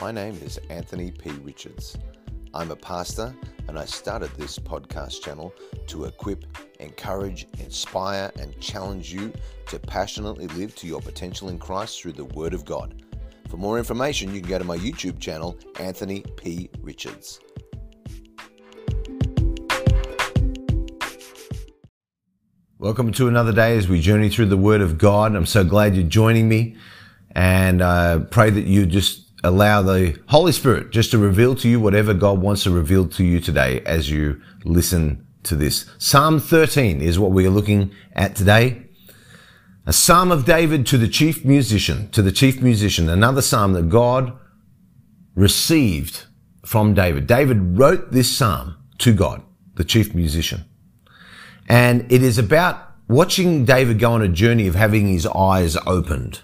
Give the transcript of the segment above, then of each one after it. My name is Anthony P. Richards. I'm a pastor and I started this podcast channel to equip, encourage, inspire and challenge you to passionately live to your potential in Christ through the Word of God. For more information, you can go to my YouTube channel, Anthony P. Richards. Welcome to another day as we journey through the Word of God. I'm so glad you're joining me, and I pray that you just allow the Holy Spirit just to reveal to you whatever God wants to reveal to you today as you listen to this. Psalm 13 is what we are looking at today. A psalm of David to the chief musician, another psalm that God received from David. David wrote this psalm to God, the chief musician. And it is about watching David go on a journey of having his eyes opened.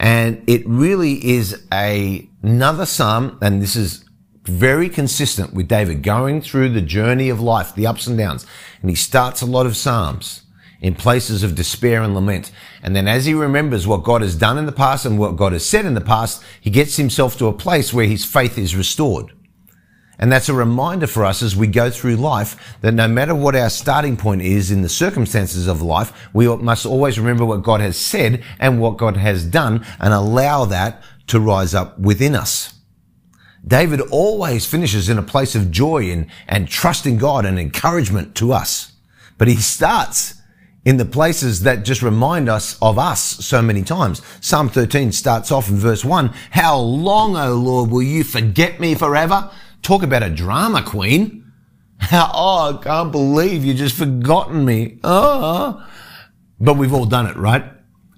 And it really is another psalm, and this is very consistent with David going through the journey of life, the ups and downs. And he starts a lot of psalms in places of despair and lament. And then as he remembers what God has done in the past and what God has said in the past, he gets himself to a place where his faith is restored. And that's a reminder for us as we go through life that no matter what our starting point is in the circumstances of life, we must always remember what God has said and what God has done and allow that to rise up within us. David always finishes in a place of joy and trust in God and encouragement to us. But he starts in the places that just remind us of us so many times. Psalm 13 starts off in verse 1, "How long, O Lord, will you forget me forever?" Talk about a drama queen. Oh, I can't believe you just forgotten me. Oh. But we've all done it, right?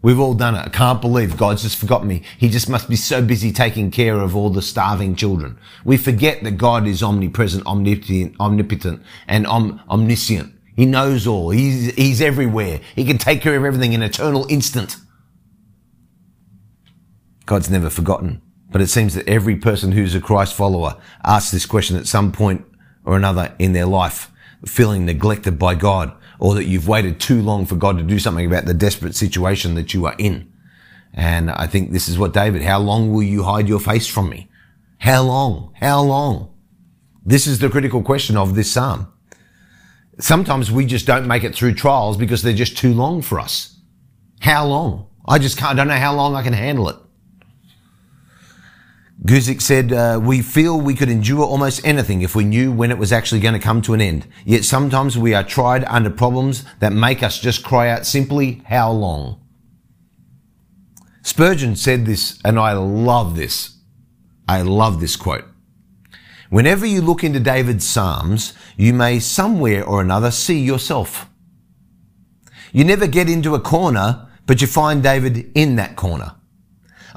We've all done it. I can't believe God's just forgotten me. He just must be so busy taking care of all the starving children. We forget that God is omnipresent, omnipotent, and omniscient. He knows all. He's everywhere. He can take care of everything in an eternal instant. God's never forgotten. But it seems that every person who's a Christ follower asks this question at some point or another in their life, feeling neglected by God, or that you've waited too long for God to do something about the desperate situation that you are in. And I think this is what David, how long will you hide your face from me? How long? How long? This is the critical question of this psalm. Sometimes we just don't make it through trials because they're just too long for us. How long? I don't know how long I can handle it. Guzik said, we feel we could endure almost anything if we knew when it was actually going to come to an end. Yet sometimes we are tried under problems that make us just cry out simply, how long? Spurgeon said this, and I love this. I love this quote. Whenever you look into David's Psalms, you may somewhere or another see yourself. You never get into a corner, but you find David in that corner.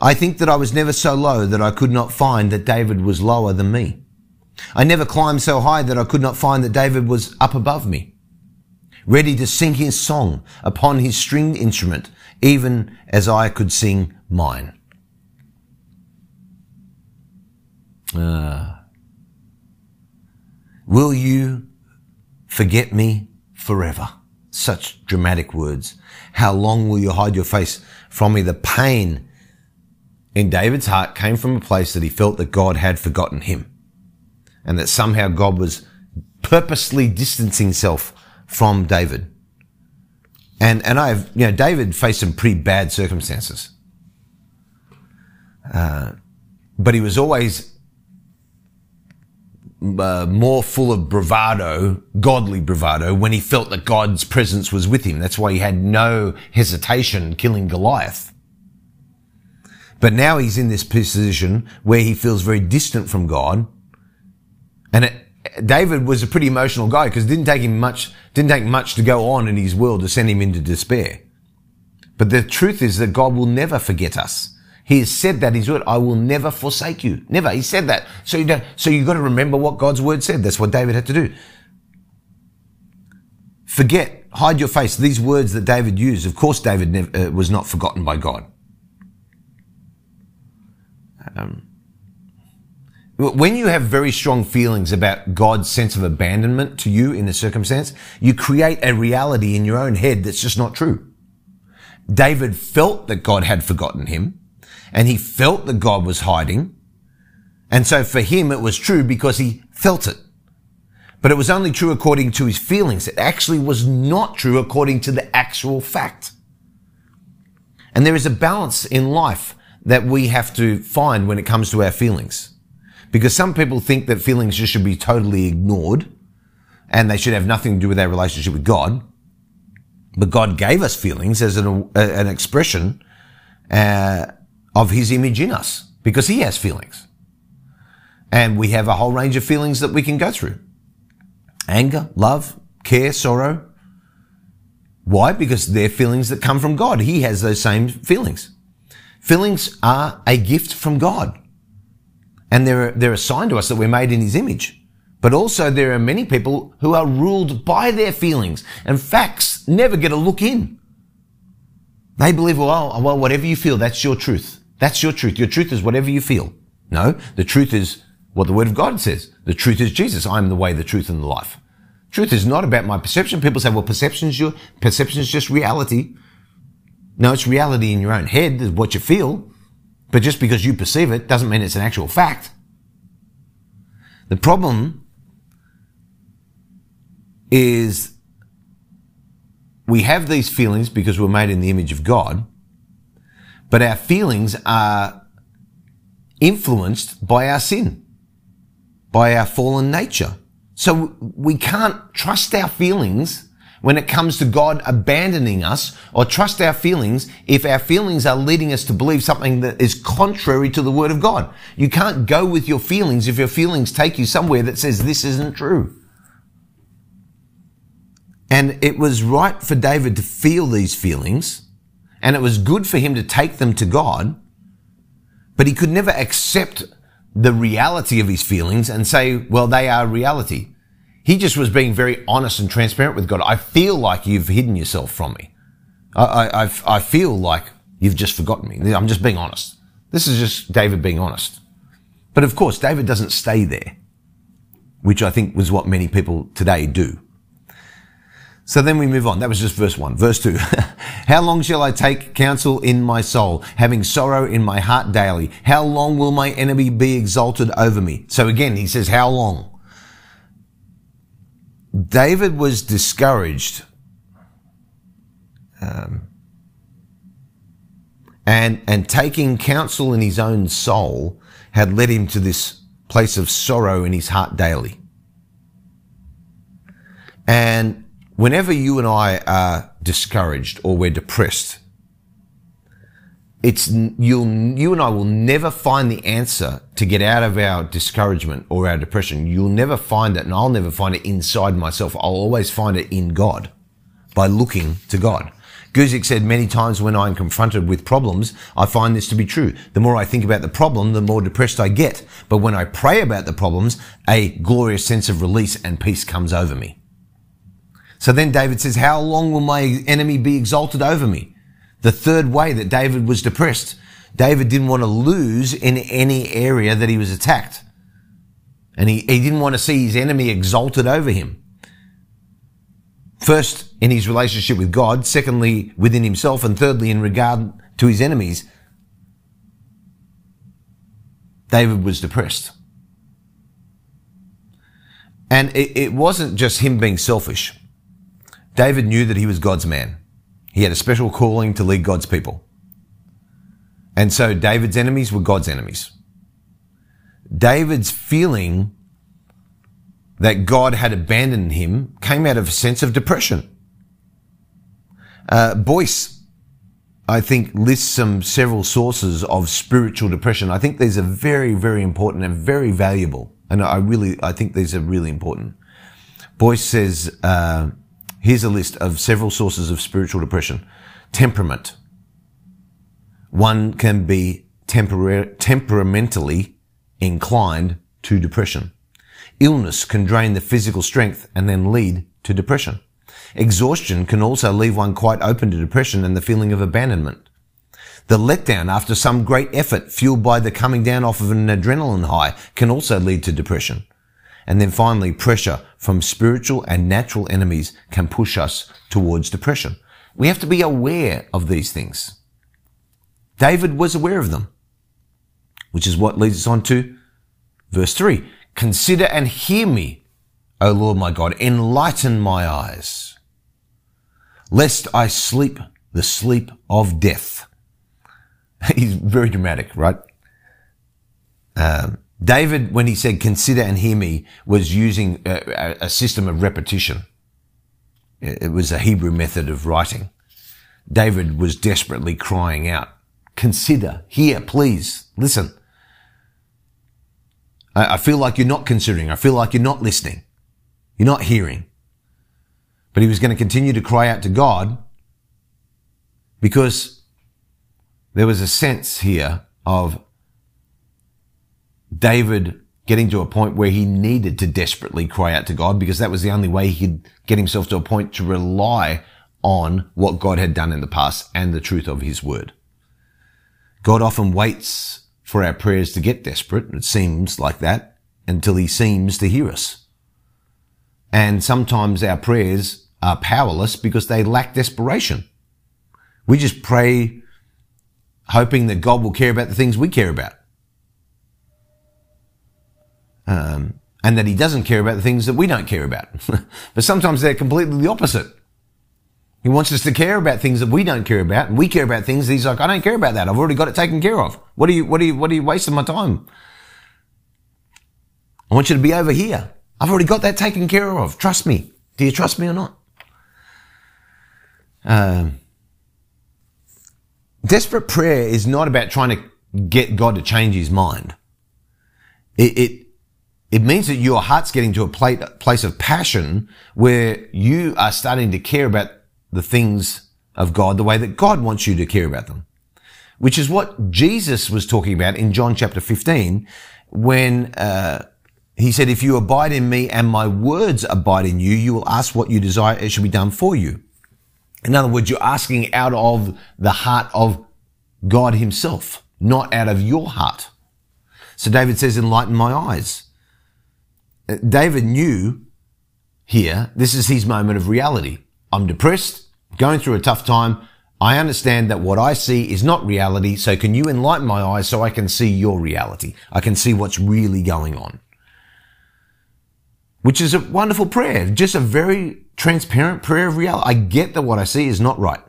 I think that I was never so low that I could not find that David was lower than me. I never climbed so high that I could not find that David was up above me, ready to sing his song upon his stringed instrument, even as I could sing mine. Will you forget me forever? Such dramatic words. How long will you hide your face from me? The pain in David's heart came from a place that he felt that God had forgotten him and that somehow God was purposely distancing himself from David. And David faced some pretty bad circumstances. But he was always more full of bravado, godly bravado, when he felt that God's presence was with him. That's why he had no hesitation killing Goliath. But now he's in this position where he feels very distant from God. And David was a pretty emotional guy because it didn't take much to go on in his world to send him into despair. But the truth is that God will never forget us. He has said that in his word, I will never forsake you. Never. He said that. So you've got to remember what God's word said. That's what David had to do. Forget, hide your face. These words that David used, of course David was not forgotten by God. When you have very strong feelings about God's sense of abandonment to you in a circumstance, you create a reality in your own head that's just not true. David felt that God had forgotten him, and he felt that God was hiding, And so for him, it was true because he felt it. But it was only true according to his feelings. It actually was not true according to the actual fact. And there is a balance in life that we have to find when it comes to our feelings. Because some people think that feelings just should be totally ignored and they should have nothing to do with our relationship with God. But God gave us feelings as an expression of his image in us because he has feelings. And we have a whole range of feelings that we can go through. Anger, love, care, sorrow. Why? Because they're feelings that come from God. He has those same feelings. Feelings are a gift from God. And they're a sign to us that we're made in his image. But also there are many people who are ruled by their feelings, and facts never get a look in. They believe, well, whatever you feel, that's your truth. That's your truth. Your truth is whatever you feel. No, the truth is what the Word of God says. The truth is Jesus. I am the way, the truth, and the life. Truth is not about my perception. People say, well, perception is just reality. No, it's reality in your own head is what you feel. But just because you perceive it doesn't mean it's an actual fact. The problem is we have these feelings because we're made in the image of God, but our feelings are influenced by our sin, by our fallen nature. So we can't trust our feelings when it comes to God abandoning us, or trust our feelings if our feelings are leading us to believe something that is contrary to the Word of God. You can't go with your feelings if your feelings take you somewhere that says this isn't true. And it was right for David to feel these feelings, and it was good for him to take them to God, but he could never accept the reality of his feelings and say, well, they are reality. He just was being very honest and transparent with God. I feel like you've hidden yourself from me. I feel like you've just forgotten me. I'm just being honest. This is just David being honest. But of course, David doesn't stay there, which I think was what many people today do. So then we move on. That was just verse 1. Verse 2. How long shall I take counsel in my soul, having sorrow in my heart daily? How long will my enemy be exalted over me? So again, he says, how long? David was discouraged and taking counsel in his own soul had led him to this place of sorrow in his heart daily. And whenever you and I are discouraged or we're depressed, you and I will never find the answer to get out of our discouragement or our depression. You'll never find it, and I'll never find it inside myself. I'll always find it in God by looking to God. Guzik said, many times when I'm confronted with problems, I find this to be true. The more I think about the problem, the more depressed I get. But when I pray about the problems, a glorious sense of release and peace comes over me. So then David says, how long will my enemy be exalted over me? The third way that David was depressed. David didn't want to lose in any area that he was attacked. And he didn't want to see his enemy exalted over him. First, in his relationship with God. Secondly, within himself. And thirdly, in regard to his enemies. David was depressed. And it wasn't just him being selfish. David knew that he was God's man. He had a special calling to lead God's people. And so David's enemies were God's enemies. David's feeling that God had abandoned him came out of a sense of depression. Boyce, I think, lists several sources of spiritual depression. I think these are very, very important and very valuable. And I think these are really important. Boyce says, here's a list of several sources of spiritual depression. Temperament. One can be temperamentally inclined to depression. Illness can drain the physical strength and then lead to depression. Exhaustion can also leave one quite open to depression and the feeling of abandonment. The letdown after some great effort, fueled by the coming down off of an adrenaline high, can also lead to depression. And then finally, pressure from spiritual and natural enemies can push us towards depression. We have to be aware of these things. David was aware of them, which is what leads us on to Verse 3, consider and hear me, O Lord my God, enlighten my eyes, lest I sleep the sleep of death. He's very dramatic, right? David, when he said consider and hear me, was using a system of repetition. It was a Hebrew method of writing. David was desperately crying out, consider, hear, please, listen. I feel like you're not considering. I feel like you're not listening. You're not hearing. But he was going to continue to cry out to God because there was a sense here of David getting to a point where he needed to desperately cry out to God, because that was the only way he could get himself to a point to rely on what God had done in the past and the truth of his word. God often waits for our prayers to get desperate, it seems like that, until he seems to hear us. And sometimes our prayers are powerless because they lack desperation. We just pray hoping that God will care about the things we care about. And that he doesn't care about the things that we don't care about. But sometimes they're completely the opposite. He wants us to care about things that we don't care about, and we care about things that he's like, I don't care about that. I've already got it taken care of. What are you wasting my time? I want you to be over here. I've already got that taken care of. Trust me. Do you trust me or not? Desperate prayer is not about trying to get God to change his mind. It means that your heart's getting to a place of passion where you are starting to care about the things of God the way that God wants you to care about them, which is what Jesus was talking about in John chapter 15 when he said, if you abide in me and my words abide in you, you will ask what you desire, it shall be done for you. In other words, you're asking out of the heart of God himself, not out of your heart. So David says, enlighten my eyes. David knew here, this is his moment of reality. I'm depressed, going through a tough time. I understand that what I see is not reality, so can you enlighten my eyes so I can see your reality? I can see what's really going on. Which is a wonderful prayer, just a very transparent prayer of reality. I get that what I see is not right.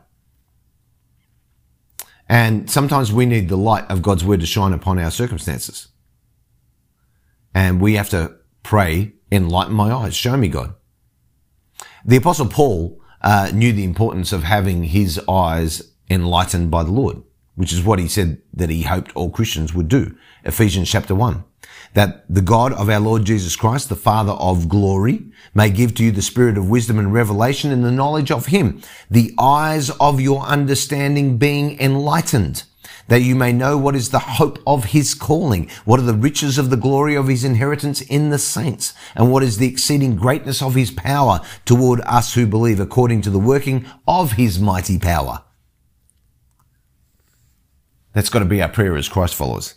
And sometimes we need the light of God's word to shine upon our circumstances. And we have to pray, enlighten my eyes, show me God. The Apostle Paul knew the importance of having his eyes enlightened by the Lord, which is what he said that he hoped all Christians would do. Ephesians chapter 1, that the God of our Lord Jesus Christ, the Father of glory, may give to you the spirit of wisdom and revelation in the knowledge of him, the eyes of your understanding being enlightened, that you may know what is the hope of his calling, what are the riches of the glory of his inheritance in the saints, and what is the exceeding greatness of his power toward us who believe, according to the working of his mighty power. That's got to be our prayer as Christ followers.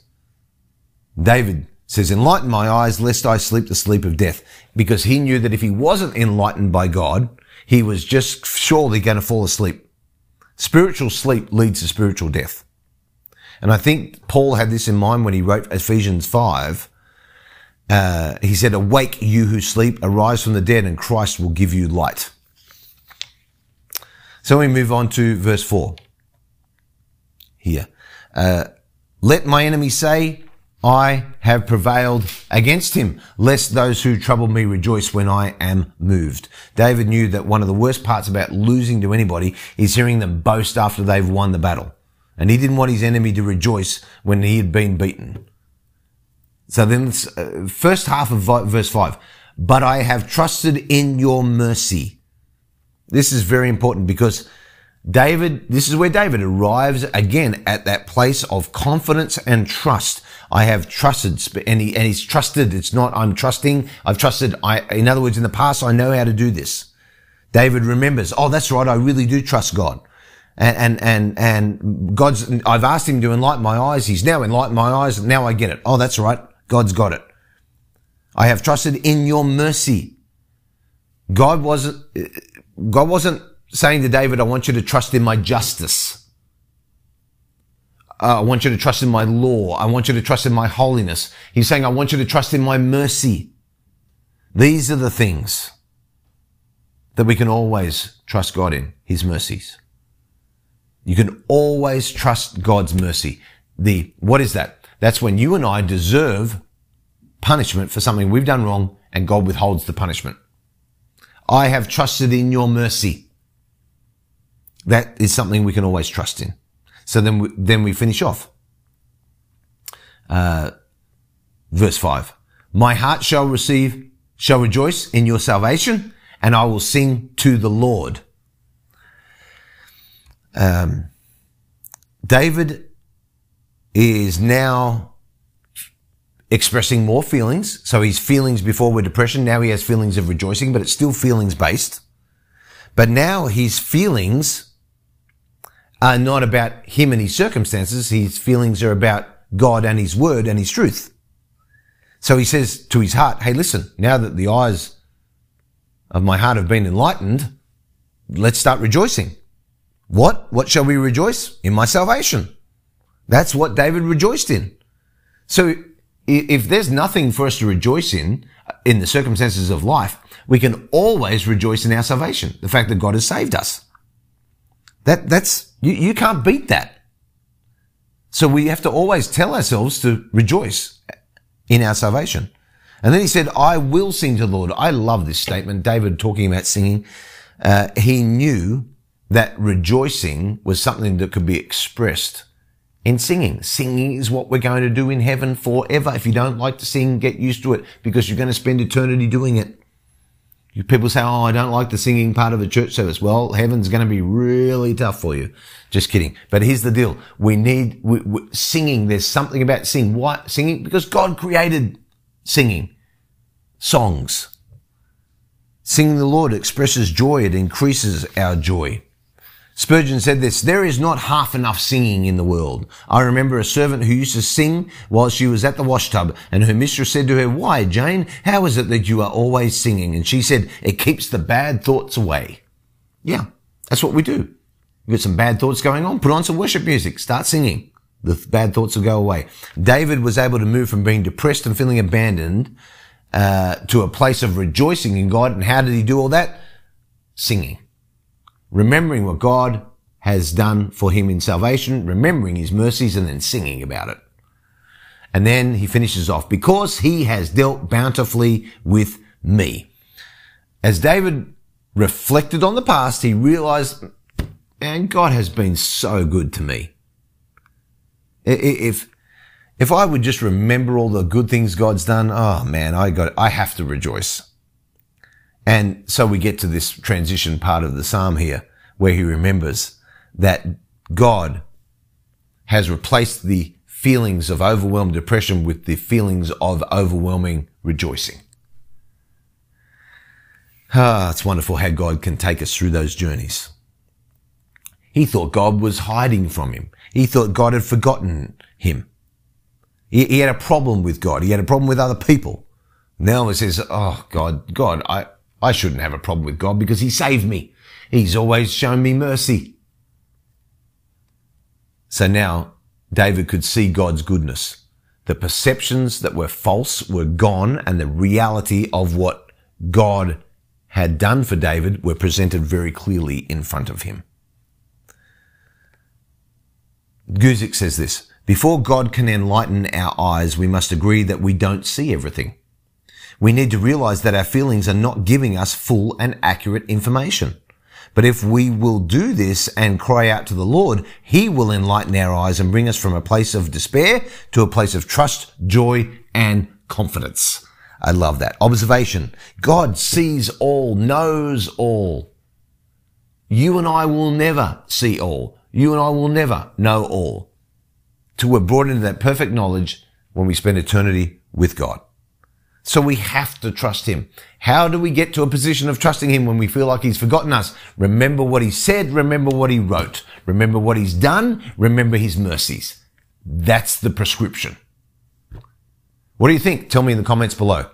David says, enlighten my eyes, lest I sleep the sleep of death, because he knew that if he wasn't enlightened by God, he was just surely going to fall asleep. Spiritual sleep leads to spiritual death. And I think Paul had this in mind when he wrote Ephesians 5. He said, awake you who sleep, arise from the dead, and Christ will give you light. So we move on to verse 4 here. Let my enemy say, I have prevailed against him, lest those who trouble me rejoice when I am moved. David knew that one of the worst parts about losing to anybody is hearing them boast after they've won the battle. And he didn't want his enemy to rejoice when he had been beaten. So then first half of verse 5, but I have trusted in your mercy. This is very important because this is where David arrives again at that place of confidence and trust. I have trusted, and he's trusted. It's not I'm trusting, I've trusted. In other words, in the past, I know how to do this. David remembers, oh, that's right, I really do trust God. And I've asked him to enlighten my eyes. He's now enlightened my eyes. Now I get it. Oh, that's right. God's got it. I have trusted in your mercy. God wasn't saying to David, I want you to trust in my justice. I want you to trust in my law. I want you to trust in my holiness. He's saying, I want you to trust in my mercy. These are the things that we can always trust God in, his mercies. You can always trust God's mercy. What is that? That's when you and I deserve punishment for something we've done wrong and God withholds the punishment. I have trusted in your mercy. That is something we can always trust in. So then we finish off. Verse 5. My heart shall rejoice in your salvation, and I will sing to the Lord. David is now expressing more feelings. So his feelings before were depression. Now he has feelings of rejoicing, but it's still feelings based. But now his feelings are not about him and his circumstances. His feelings are about God and his word and his truth. So he says to his heart, hey, listen, now that the eyes of my heart have been enlightened, let's start rejoicing. What? What shall we rejoice? In my salvation. That's what David rejoiced in. So if there's nothing for us to rejoice in the circumstances of life, we can always rejoice in our salvation, the fact that God has saved us. You can't beat that. So we have to always tell ourselves to rejoice in our salvation. And then he said, I will sing to the Lord. I love this statement. David talking about singing. He knew that rejoicing was something that could be expressed in singing. Singing is what we're going to do in heaven forever. If you don't like to sing, get used to it, because you're going to spend eternity doing it. People say, oh, I don't like the singing part of a church service. Well, heaven's going to be really tough for you. Just kidding. But here's the deal. Singing. There's something about singing. Why singing? Because God created singing. Songs. Singing the Lord expresses joy. It increases our joy. Spurgeon said this, there is not half enough singing in the world. I remember a servant who used to sing while she was at the washtub, and her mistress said to her, why, Jane, how is it that you are always singing? And she said, it keeps the bad thoughts away. Yeah, that's what we do. We've got some bad thoughts going on. Put on some worship music. Start singing. The bad thoughts will go away. David was able to move from being depressed and feeling abandoned to a place of rejoicing in God. And how did he do all that? Singing. Remembering what God has done for him in salvation, remembering his mercies, and then singing about it. And then he finishes off, because he has dealt bountifully with me. As David reflected on the past, he realized, man, God has been so good to me. If I would just remember all the good things God's done, oh man, I have to rejoice. And so we get to this transition part of the psalm here, where he remembers that God has replaced the feelings of overwhelmed depression with the feelings of overwhelming rejoicing. Ah, it's wonderful how God can take us through those journeys. He thought God was hiding from him. He thought God had forgotten him. He had a problem with God. He had a problem with other people. Now he says, oh, God, I shouldn't have a problem with God, because he saved me. He's always shown me mercy. So now David could see God's goodness. The perceptions that were false were gone, and the reality of what God had done for David were presented very clearly in front of him. Guzik says this, before God can enlighten our eyes, we must agree that we don't see everything. We need to realize that our feelings are not giving us full and accurate information. But if we will do this and cry out to the Lord, he will enlighten our eyes and bring us from a place of despair to a place of trust, joy, and confidence. I love that. Observation. God sees all, knows all. You and I will never see all. You and I will never know all. Till we're brought into that perfect knowledge when we spend eternity with God. So we have to trust him. How do we get to a position of trusting him when we feel like he's forgotten us? Remember what he said. Remember what he wrote. Remember what he's done. Remember his mercies. That's the prescription. What do you think? Tell me in the comments below.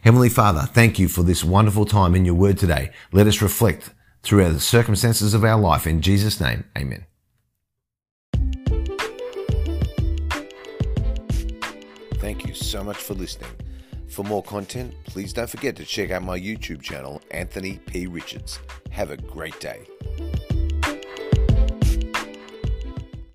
Heavenly Father, thank you for this wonderful time in your word today. Let us reflect throughout the circumstances of our life. In Jesus' name, amen. Thank you so much for listening. For more content, please don't forget to check out my YouTube channel, Anthony P. Richards. Have a great day.